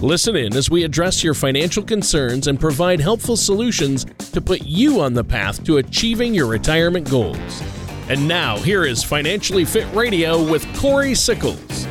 Listen in as we address your financial concerns and provide helpful solutions to put you on the path to achieving your retirement goals. And now, here is Financially Fit Radio with Corey Sickles.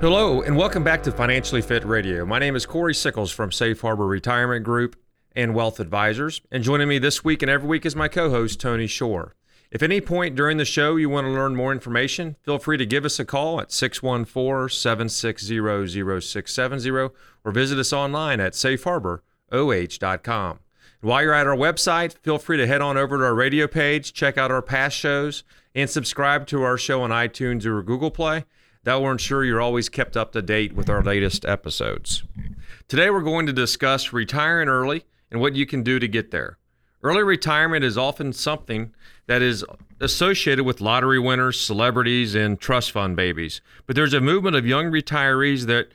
Hello, and welcome back to Financially Fit Radio. My name is Corey Sickles from Safe Harbor Retirement Group and Wealth Advisors, and joining me this week and every week is my co-host, Tony Shore. If at any point during the show you want to learn more information, feel free to give us a call at 614-760-0670 or visit us online at safeharboroh.com. While you're at our website, feel free to head on over to our radio page, check out our past shows, and subscribe to our show on iTunes or Google Play. That will ensure you're always kept up to date with our latest episodes. Today, we're going to discuss retiring early and what you can do to get there. Early retirement is often something that is associated with lottery winners, celebrities, and trust fund babies. But there's a movement of young retirees that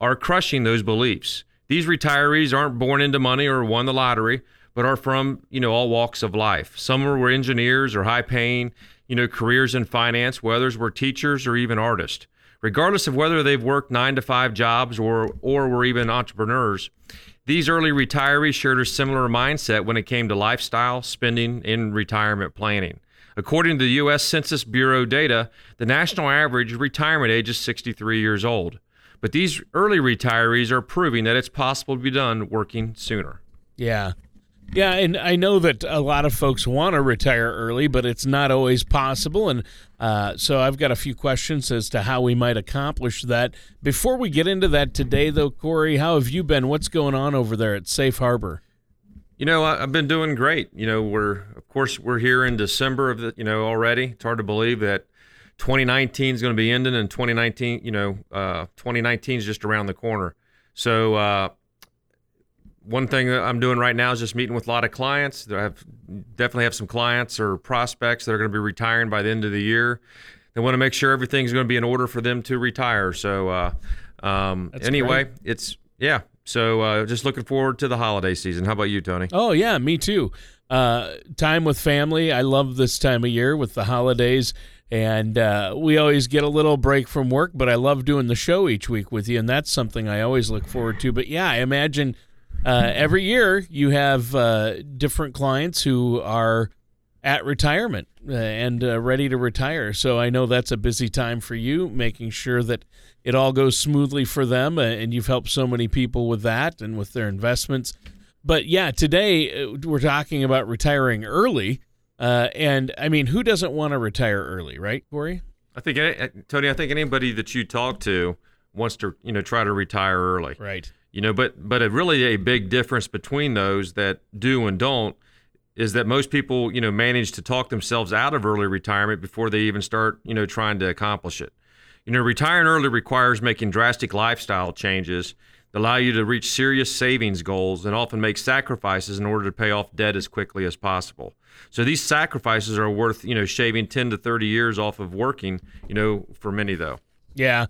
are crushing those beliefs. These retirees aren't born into money or won the lottery, but are from, all walks of life. Some were engineers or high-paying careers in finance, where others were teachers or even artists. Regardless of whether they've worked 9-to-5 jobs or were even entrepreneurs, these early retirees shared a similar mindset when it came to lifestyle, spending, and retirement planning. According to the U.S. Census Bureau data, the national average retirement age is 63 years old. But these early retirees are proving that it's possible to be done working sooner. Yeah, and I know that a lot of folks want to retire early, but it's not always possible, and so I've got a few questions as to how we might accomplish that. Before we get into that today, though, Corey, how have you been? What's going on over there at Safe Harbor? I've been doing great. We're here in December of the already. It's hard to believe that 2019 is going to be ending, and 2019 is just around the corner. So, one thing that I'm doing right now is just meeting with a lot of clients. I definitely have some clients or prospects that are going to be retiring by the end of the year. They want to make sure everything's going to be in order for them to retire. So anyway, great. Just looking forward to the holiday season. How about you, Tony? Oh, yeah, me too. Time with family. I love this time of year with the holidays. And we always get a little break from work, but I love doing the show each week with you, and that's something I always look forward to. But, yeah, I imagine – every year you have different clients who are at retirement and ready to retire. So I know that's a busy time for you, making sure that it all goes smoothly for them. And you've helped so many people with that and with their investments. But yeah, today we're talking about retiring early. And who doesn't want to retire early, right, Corey? I think anybody that you talk to wants to, try to retire early. Right. But really a big difference between those that do and don't is that most people, manage to talk themselves out of early retirement before they even start, trying to accomplish it. Retiring early requires making drastic lifestyle changes that allow you to reach serious savings goals and often make sacrifices in order to pay off debt as quickly as possible. So these sacrifices are worth, shaving 10 to 30 years off of working, for many though. Yeah.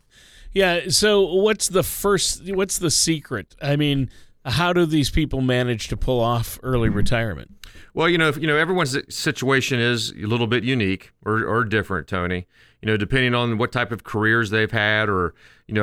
So what's the secret? How do these people manage to pull off early retirement? Well, everyone's situation is a little bit unique or different, Tony, depending on what type of careers they've had or,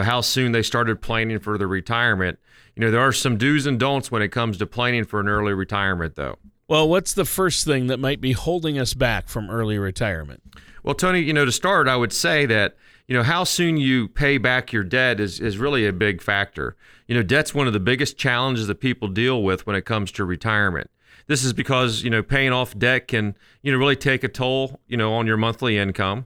how soon they started planning for their retirement. There are some do's and don'ts when it comes to planning for an early retirement, though. Well, what's the first thing that might be holding us back from early retirement? Well, Tony, to start, I would say that, how soon you pay back your debt is really a big factor. Debt's one of the biggest challenges that people deal with when it comes to retirement. This is because, paying off debt can, really take a toll, on your monthly income.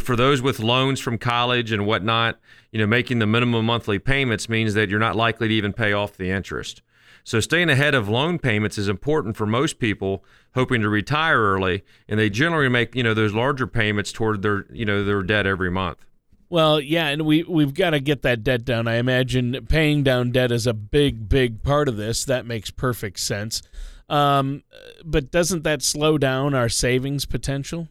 For those with loans from college and whatnot, making the minimum monthly payments means that you're not likely to even pay off the interest. So staying ahead of loan payments is important for most people hoping to retire early, and they generally make, those larger payments toward their debt every month. Well, yeah, and we've got to get that debt down. I imagine paying down debt is a big, big part of this. That makes perfect sense. But doesn't that slow down our savings potential?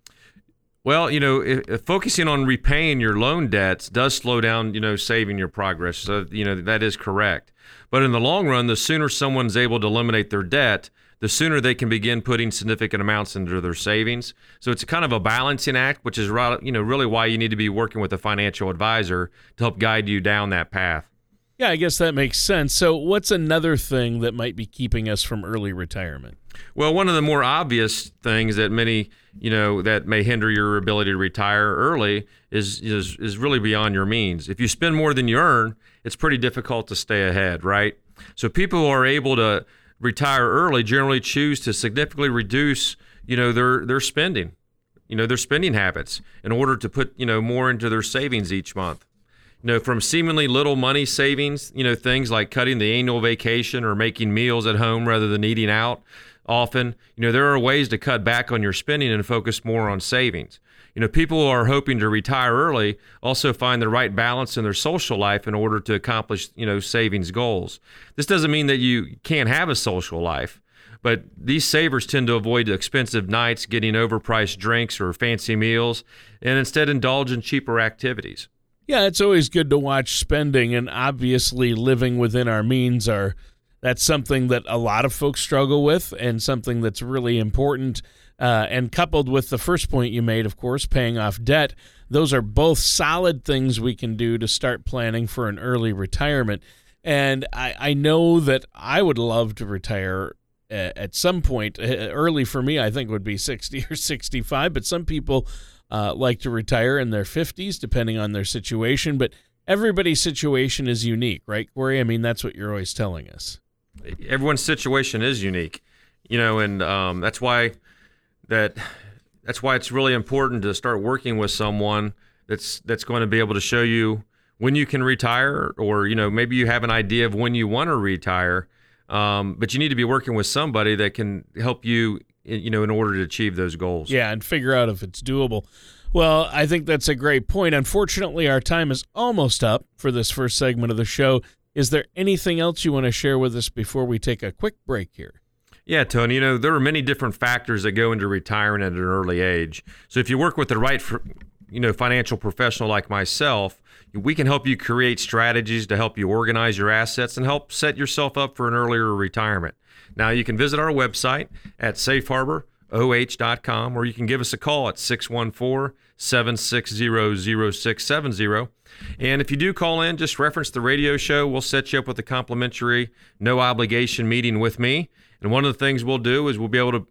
Well, you know, if focusing on repaying your loan debts does slow down, you know, saving your progress. So, you know, that is correct. But in the long run, the sooner someone's able to eliminate their debt, the sooner they can begin putting significant amounts into their savings. So it's kind of a balancing act, which is, you know, really why you need to be working with a financial advisor to help guide you down that path. Yeah, I guess that makes sense. So what's another thing that might be keeping us from early retirement? Well, one of the more obvious things that many, you know, that may hinder your ability to retire early is really beyond your means. If you spend more than you earn, it's pretty difficult to stay ahead, right? So people who are able to retire early generally choose to significantly reduce, you know, their spending, you know, their spending habits in order to put, you know, more into their savings each month. You know, from seemingly little money savings, you know, things like cutting the annual vacation or making meals at home rather than eating out often, you know, there are ways to cut back on your spending and focus more on savings. You know, people who are hoping to retire early also find the right balance in their social life in order to accomplish, you know, savings goals. This doesn't mean that you can't have a social life, but these savers tend to avoid expensive nights, getting overpriced drinks or fancy meals, and instead indulge in cheaper activities. Yeah, it's always good to watch spending, and obviously living within our means that's something that a lot of folks struggle with, and something that's really important. And coupled with the first point you made, of course, paying off debt, those are both solid things we can do to start planning for an early retirement. And I know that I would love to retire at some point. Early for me, I think, would be 60 or 65, but some people like to retire in their 50s, depending on their situation. But everybody's situation is unique, right, Corey? I mean, that's what you're always telling us. Everyone's situation is unique, you know, and that's why it's really important to start working with someone that's going to be able to show you when you can retire, or, you know, maybe you have an idea of when you want to retire, but you need to be working with somebody that can help you, you know, in order to achieve those goals. Yeah, and figure out if it's doable. Well, I think that's a great point. Unfortunately, our time is almost up for this first segment of the show. Is there anything else you want to share with us before we take a quick break here? Yeah, Tony, you know, there are many different factors that go into retiring at an early age. So if you work with the right, you know, financial professional like myself, we can help you create strategies to help you organize your assets and help set yourself up for an earlier retirement. Now, you can visit our website at safeharboroh.com, or you can give us a call at 614-760-0670. And if you do call in, just reference the radio show. We'll set you up with a complimentary, no-obligation meeting with me. And one of the things we'll do is we'll be able to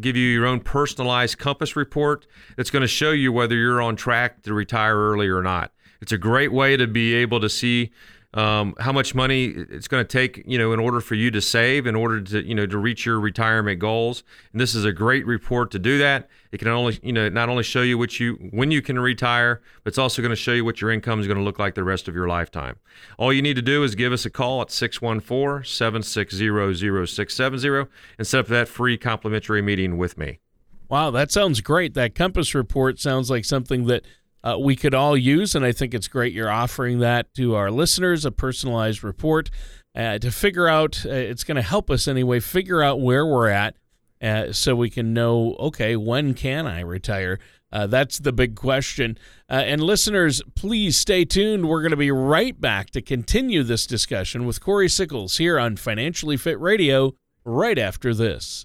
give you your own personalized Compass Report that's going to show you whether you're on track to retire early or not. It's a great way to be able to see how much money it's going to take, you know, in order for you to save, in order to, you know, to reach your retirement goals. And this is a great report to do that. It can only, you know, not only show you when you can retire, but it's also going to show you what your income is going to look like the rest of your lifetime. All you need to do is give us a call at 614-760-0670 and set up that free complimentary meeting with me. Wow, that sounds great. That Compass Report sounds like something that we could all use, and I think it's great you're offering that to our listeners, a personalized report to figure out, it's going to help us anyway, figure out where we're at so we can know, okay, when can I retire? That's the big question. And listeners, please stay tuned. We're going to be right back to continue this discussion with Corey Sickles here on Financially Fit Radio right after this.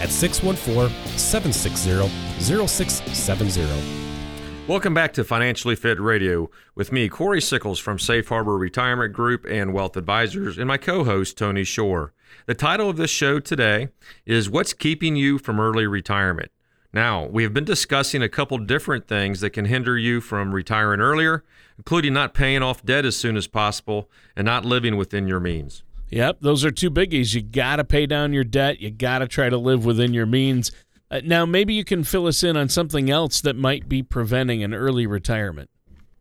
at 614-760-0670. Welcome back to Financially Fit Radio with me, Corey Sickles from Safe Harbor Retirement Group and Wealth Advisors, and my co-host, Tony Shore. The title of this show today is What's Keeping You from Early Retirement? Now, we have been discussing a couple different things that can hinder you from retiring earlier, including not paying off debt as soon as possible and not living within your means. Yep, those are two biggies. You got to pay down your debt. You got to try to live within your means. Now, maybe you can fill us in on something else that might be preventing an early retirement.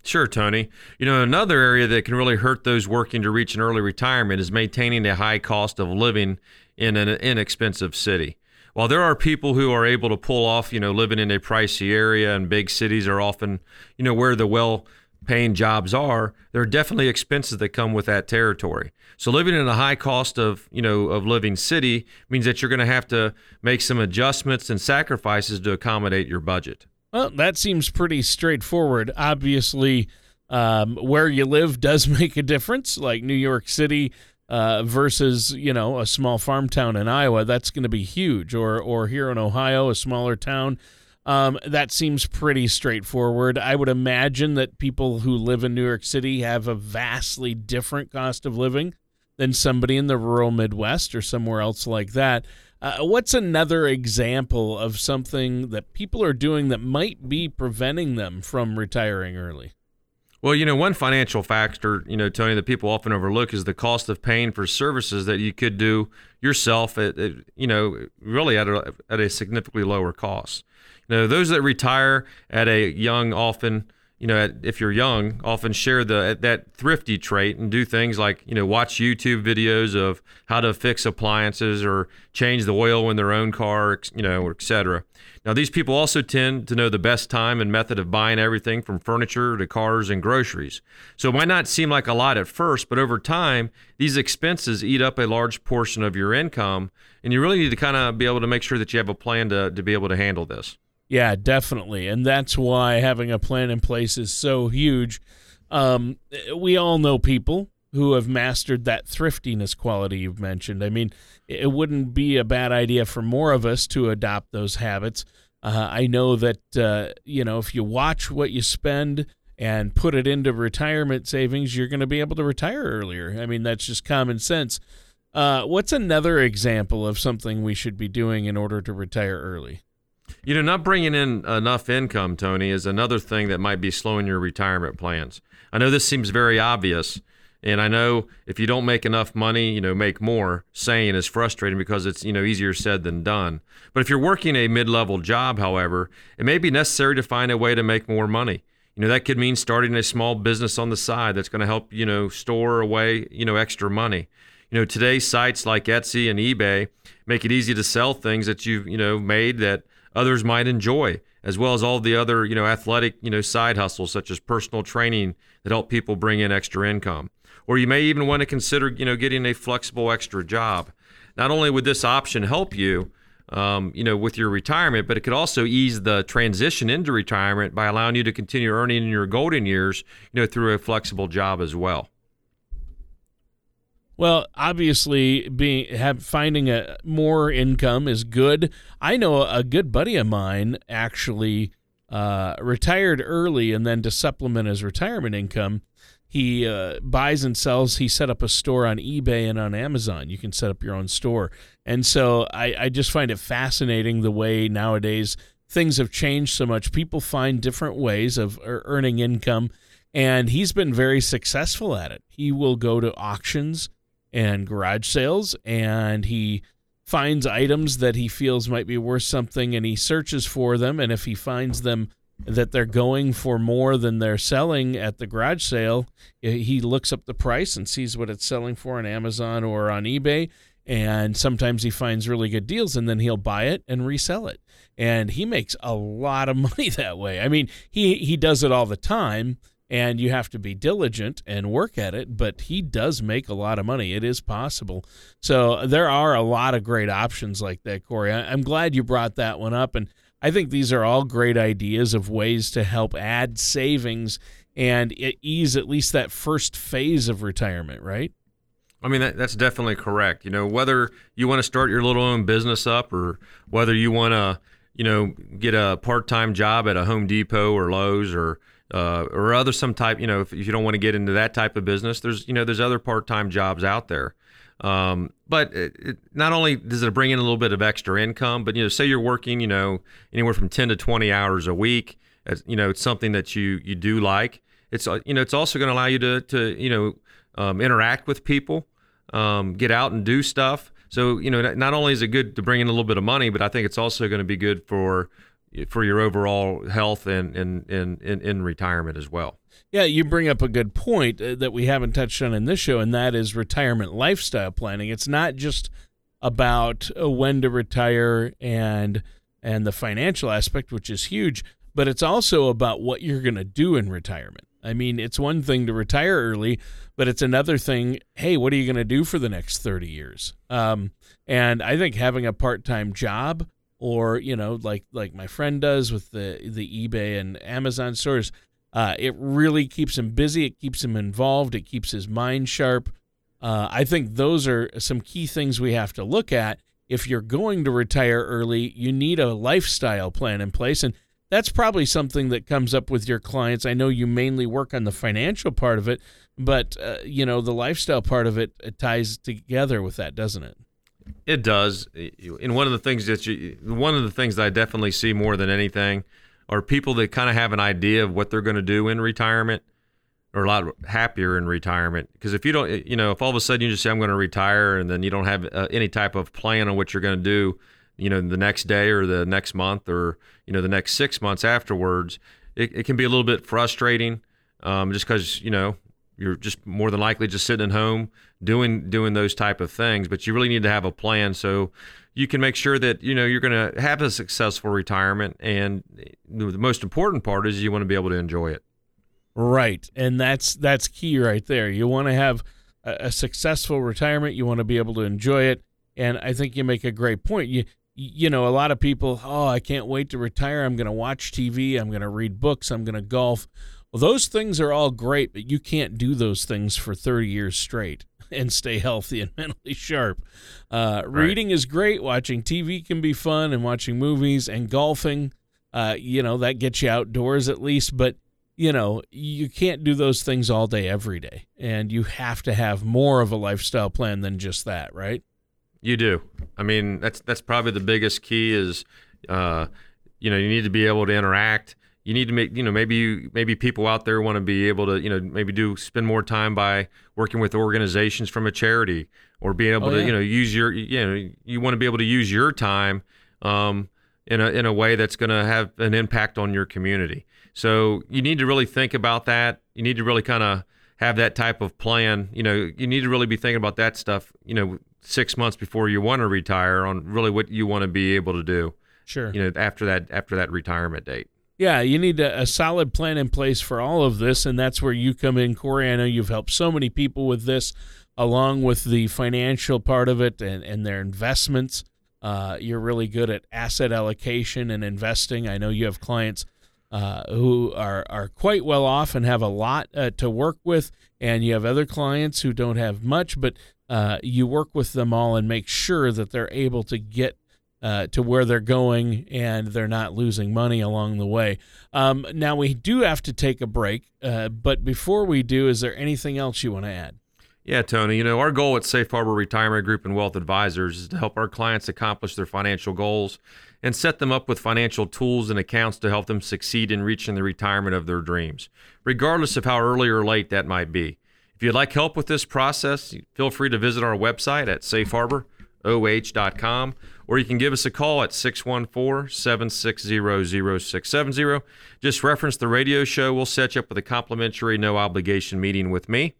Sure, Tony. You know, another area that can really hurt those working to reach an early retirement is maintaining a high cost of living in an inexpensive city. While there are people who are able to pull off, living in a pricey area, and big cities are often, where the well-paying jobs are, there are definitely expenses that come with that territory. So living in a high cost of living city means that you're going to have to make some adjustments and sacrifices to accommodate your budget. Well, that seems pretty straightforward. Obviously, where you live does make a difference, like New York City versus, a small farm town in Iowa. That's going to be huge. Or here in Ohio, a smaller town. That seems pretty straightforward. I would imagine that people who live in New York City have a vastly different cost of living than somebody in the rural Midwest or somewhere else like that. What's another example of something that people are doing that might be preventing them from retiring early? Well, one financial factor, Tony, that people often overlook is the cost of paying for services that you could do yourself at really at a significantly lower cost. Those that retire at a young often, if you're young, often share that thrifty trait and do things like, watch YouTube videos of how to fix appliances or change the oil in their own car, et cetera. Now, these people also tend to know the best time and method of buying everything from furniture to cars and groceries. So it might not seem like a lot at first, but over time, these expenses eat up a large portion of your income, and you really need to kind of be able to make sure that you have a plan to be able to handle this. Yeah, definitely. And that's why having a plan in place is so huge. We all know people who have mastered that thriftiness quality you've mentioned. I mean, it wouldn't be a bad idea for more of us to adopt those habits. I know that, if you watch what you spend and put it into retirement savings, you're going to be able to retire earlier. I mean, that's just common sense. What's another example of something we should be doing in order to retire early? Not bringing in enough income, Tony, is another thing that might be slowing your retirement plans. I know this seems very obvious, and I know if you don't make enough money, make more saying is frustrating because it's, easier said than done. But if you're working a mid-level job, however, it may be necessary to find a way to make more money. That could mean starting a small business on the side that's going to help, store away, extra money. Today sites like Etsy and eBay make it easy to sell things that you've, made that others might enjoy, as well as all the other, athletic, side hustles such as personal training that help people bring in extra income. Or you may even want to consider, getting a flexible extra job. Not only would this option help you, with your retirement, but it could also ease the transition into retirement by allowing you to continue earning in your golden years, through a flexible job as well. Well, obviously, finding a more income is good. I know a good buddy of mine actually retired early, and then to supplement his retirement income, he buys and sells. He set up a store on eBay and on Amazon. You can set up your own store. And so I just find it fascinating the way nowadays things have changed so much. People find different ways of earning income, and he's been very successful at it. He will go to auctions and garage sales, and he finds items that he feels might be worth something, and he searches for them, and if he finds them that they're going for more than they're selling at the garage sale, he looks up the price and sees what it's selling for on Amazon or on eBay, and sometimes he finds really good deals, and then he'll buy it and resell it. And he makes a lot of money that way. I mean, he does it all the time, and you have to be diligent and work at it, but he does make a lot of money. It is possible. So there are a lot of great options like that, Corey. I'm glad you brought that one up, and I think these are all great ideas of ways to help add savings and ease at least that first phase of retirement, right? I mean, that's definitely correct. Whether you want to start your little own business up or whether you want to, get a part-time job at a Home Depot or Lowe's or other some type, if you don't want to get into that type of business, there's other part-time jobs out there. But it not only does it bring in a little bit of extra income, but, you know, say you're working, you know, anywhere from 10 to 20 hours a week, as, you know, it's something that you do like. It's, you know, it's also going to allow you to, you know, interact with people, get out and do stuff. So, you know, not only is it good to bring in a little bit of money, but I think it's also going to be good for your overall health and in retirement as well. Yeah, you bring up a good point that we haven't touched on in this show, and that is retirement lifestyle planning. It's not just about when to retire and the financial aspect, which is huge, but it's also about what you're going to do in retirement. I mean, it's one thing to retire early, but it's another thing, hey, what are you going to do for the next 30 years? And I think having a part-time job, or, you know, like my friend does with the eBay and Amazon stores, it really keeps him busy. It keeps him involved. It keeps his mind sharp. I think those are some key things we have to look at. If you're going to retire early, you need a lifestyle plan in place. And that's probably something that comes up with your clients. I know you mainly work on the financial part of it, but, you know, the lifestyle part of it ties together with that, doesn't it? It does. And one of the things that I definitely see more than anything are people that kind of have an idea of what they're going to do in retirement, or a lot happier in retirement. Because if you don't, you know, if all of a sudden you just say, I'm going to retire, and then you don't have any type of plan on what you're going to do, you know, the next day or the next month or, you know, the next 6 months afterwards, it can be a little bit frustrating, just because, you know, you're just more than likely just sitting at home doing those type of things, but you really need to have a plan so you can make sure that, you know, you're going to have a successful retirement. And the most important part is you want to be able to enjoy it. Right. And that's key right there. You want to have a successful retirement. You want to be able to enjoy it. And I think you make a great point. You know, a lot of people, oh, I can't wait to retire. I'm going to watch TV. I'm going to read books. I'm going to golf. Well, those things are all great, but you can't do those things for 30 years straight and stay healthy and mentally sharp. Right. Reading is great. Watching TV can be fun, and watching movies and golfing, you know, that gets you outdoors at least. But, you know, you can't do those things all day, every day. And you have to have more of a lifestyle plan than just that, right? You do. I mean, that's probably the biggest key is, you know, you need to be able to interact. You need to make, you know, maybe people out there want to be able to, you know, maybe spend more time by working with organizations from a charity, or being able to, you know, use your, you know, you want to be able to use your time in a way that's going to have an impact on your community. So you need to really think about that. You need to really kind of have that type of plan. You know, you need to really be thinking about that stuff, you know, 6 months before you want to retire, on really what you want to be able to do. Sure. You know, after that retirement date. Yeah, you need a solid plan in place for all of this, and that's where you come in, Corey. I know you've helped so many people with this, along with the financial part of it and their investments. You're really good at asset allocation and investing. I know you have clients who are quite well off and have a lot to work with, and you have other clients who don't have much, but you work with them all and make sure that they're able to get to where they're going, and they're not losing money along the way. Now, we do have to take a break, but before we do, is there anything else you want to add? Yeah, Tony, you know, our goal at Safe Harbor Retirement Group and Wealth Advisors is to help our clients accomplish their financial goals and set them up with financial tools and accounts to help them succeed in reaching the retirement of their dreams, regardless of how early or late that might be. If you'd like help with this process, feel free to visit our website at safeharboroh.com, or you can give us a call at 614-760-0670. Just reference the radio show. We'll set you up with a complimentary, no-obligation meeting with me.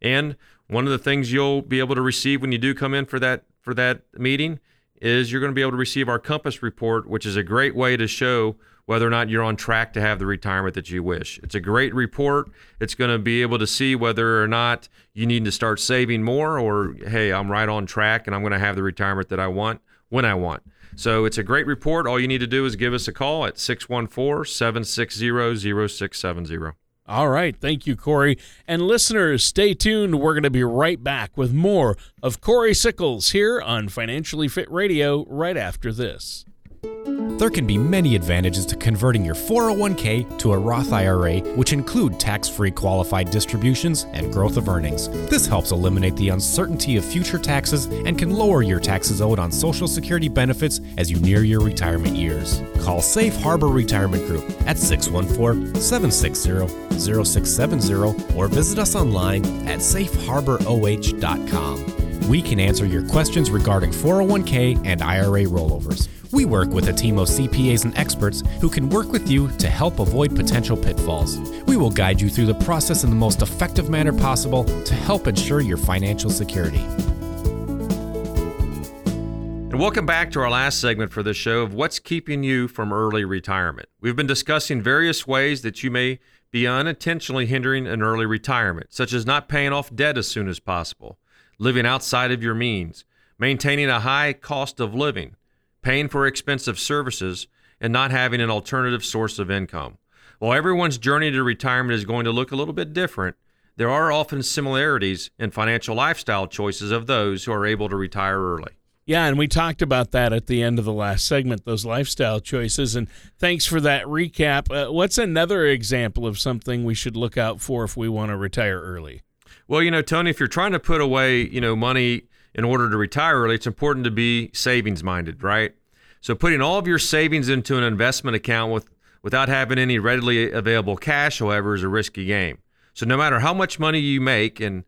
And one of the things you'll be able to receive when you do come in for that meeting is you're going to be able to receive our Compass Report, which is a great way to show whether or not you're on track to have the retirement that you wish. It's a great report. It's going to be able to see whether or not you need to start saving more, or, hey, I'm right on track and I'm going to have the retirement that I want when I want. So it's a great report. All you need to do is give us a call at 614-760-0670. All right. Thank you, Corey. And listeners, stay tuned. We're going to be right back with more of Corey Sickles here on Financially Fit Radio right after this. There can be many advantages to converting your 401k to a Roth IRA, which include tax-free qualified distributions and growth of earnings. This helps eliminate the uncertainty of future taxes and can lower your taxes owed on Social Security benefits as you near your retirement years. Call Safe Harbor Retirement Group at 614-760-0670 or visit us online at safeharboroh.com. We can answer your questions regarding 401k and IRA rollovers. We work with a team of CPAs and experts who can work with you to help avoid potential pitfalls. We will guide you through the process in the most effective manner possible to help ensure your financial security. And welcome back to our last segment for this show of What's Keeping You from Early Retirement. We've been discussing various ways that you may be unintentionally hindering an early retirement, such as not paying off debt as soon as possible, living outside of your means, maintaining a high cost of living, paying for expensive services, and not having an alternative source of income. While everyone's journey to retirement is going to look a little bit different, there are often similarities in financial lifestyle choices of those who are able to retire early. Yeah, and we talked about that at the end of the last segment, those lifestyle choices, and thanks for that recap. What's another example of something we should look out for if we want to retire early? Well, you know, Tony, if you're trying to put away, money in order to retire early, it's important to be savings-minded, right? So putting all of your savings into an investment account without having any readily available cash, however, is a risky game. So no matter how much money you make and,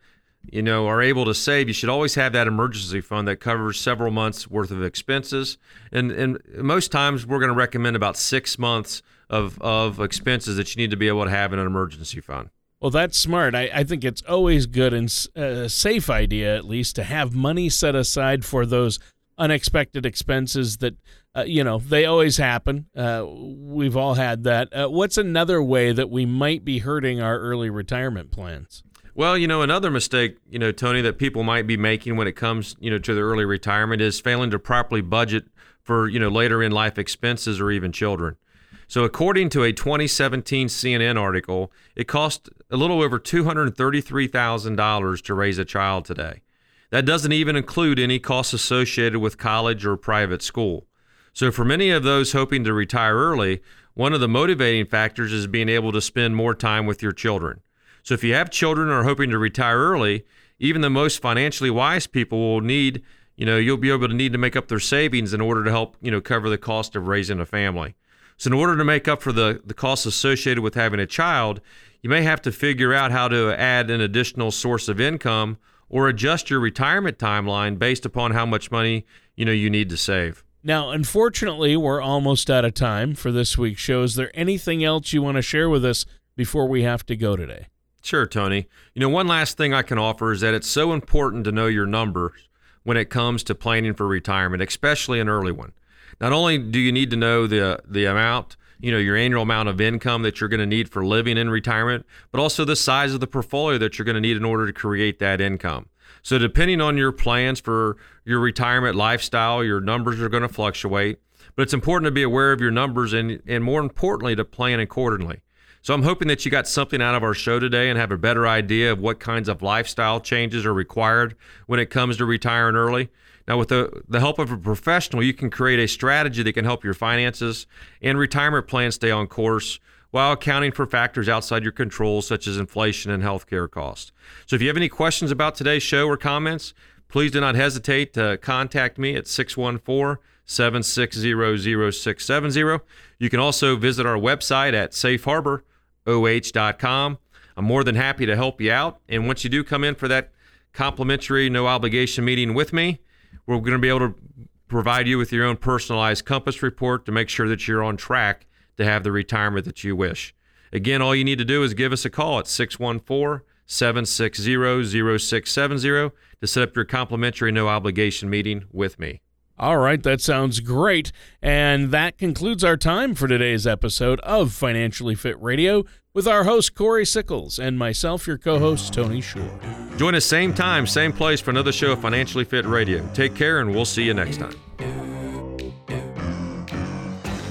are able to save, you should always have that emergency fund that covers several months' worth of expenses. And most times we're going to recommend about 6 months of expenses that you need to be able to have in an emergency fund. Well, that's smart. I think it's always good and a safe idea, at least, to have money set aside for those unexpected expenses that, they always happen. We've all had that. What's another way that we might be hurting our early retirement plans? Well, another mistake, Tony, that people might be making when it comes, to their early retirement is failing to properly budget for, later in life expenses or even children. So according to a 2017 CNN article, it cost a little over $233,000 to raise a child today. That doesn't even include any costs associated with college or private school. So for many of those hoping to retire early, one of the motivating factors is being able to spend more time with your children. So if you have children or are hoping to retire early, even the most financially wise people will need, you'll be able to need to make up their savings in order to help, cover the cost of raising a family. So in order to make up for the costs associated with having a child, you may have to figure out how to add an additional source of income or adjust your retirement timeline based upon how much money, you need to save. Now, unfortunately, we're almost out of time for this week's show. Is there anything else you want to share with us before we have to go today? Sure, Tony. One last thing I can offer is that it's so important to know your numbers when it comes to planning for retirement, especially an early one. Not only do you need to know the amount, your annual amount of income that you're going to need for living in retirement, but also the size of the portfolio that you're going to need in order to create that income. So depending on your plans for your retirement lifestyle, your numbers are going to fluctuate, but it's important to be aware of your numbers and more importantly, to plan accordingly. So I'm hoping that you got something out of our show today and have a better idea of what kinds of lifestyle changes are required when it comes to retiring early. Now, with the help of a professional, you can create a strategy that can help your finances and retirement plans stay on course while accounting for factors outside your control, such as inflation and healthcare costs. So if you have any questions about today's show or comments, please do not hesitate to contact me at 614-760-0670. You can also visit our website at safeharboroh.com. I'm more than happy to help you out. And once you do come in for that complimentary, no obligation meeting with me, we're going to be able to provide you with your own personalized Compass Report to make sure that you're on track to have the retirement that you wish. Again, all you need to do is give us a call at 614-760-0670 to set up your complimentary no obligation meeting with me. All right, that sounds great. And that concludes our time for today's episode of Financially Fit Radio with our host, Corey Sickles, and myself, your co-host, Tony Shore. Join us same time, same place for another show of Financially Fit Radio. Take care, and we'll see you next time.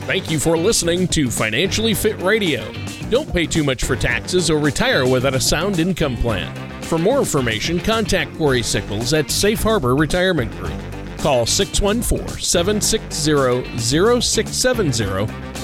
Thank you for listening to Financially Fit Radio. Don't pay too much for taxes or retire without a sound income plan. For more information, contact Corey Sickles at Safe Harbor Retirement Group. Call 614-760-0670